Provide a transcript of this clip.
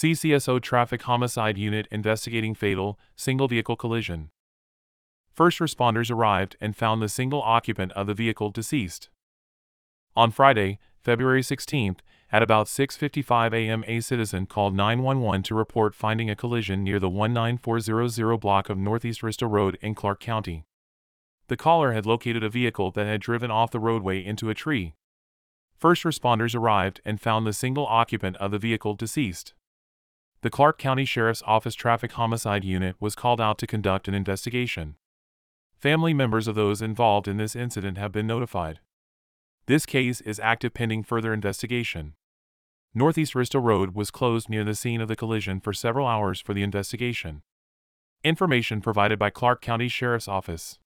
CCSO Traffic Homicide Unit investigating fatal, single-vehicle collision. First responders arrived and found the single occupant of the vehicle deceased. On Friday, February 16th, at about 6:55 a.m., a citizen called 911 to report finding a collision near the 19400 block of Northeast Risto Road in Clark County. The caller had located a vehicle that had driven off the roadway into a tree. First responders arrived and found the single occupant of the vehicle deceased. The Clark County Sheriff's Office Traffic Homicide Unit was called out to conduct an investigation. Family members of those involved in this incident have been notified. This case is active pending further investigation. Northeast Risto Road was closed near the scene of the collision for several hours for the investigation. Information provided by Clark County Sheriff's Office.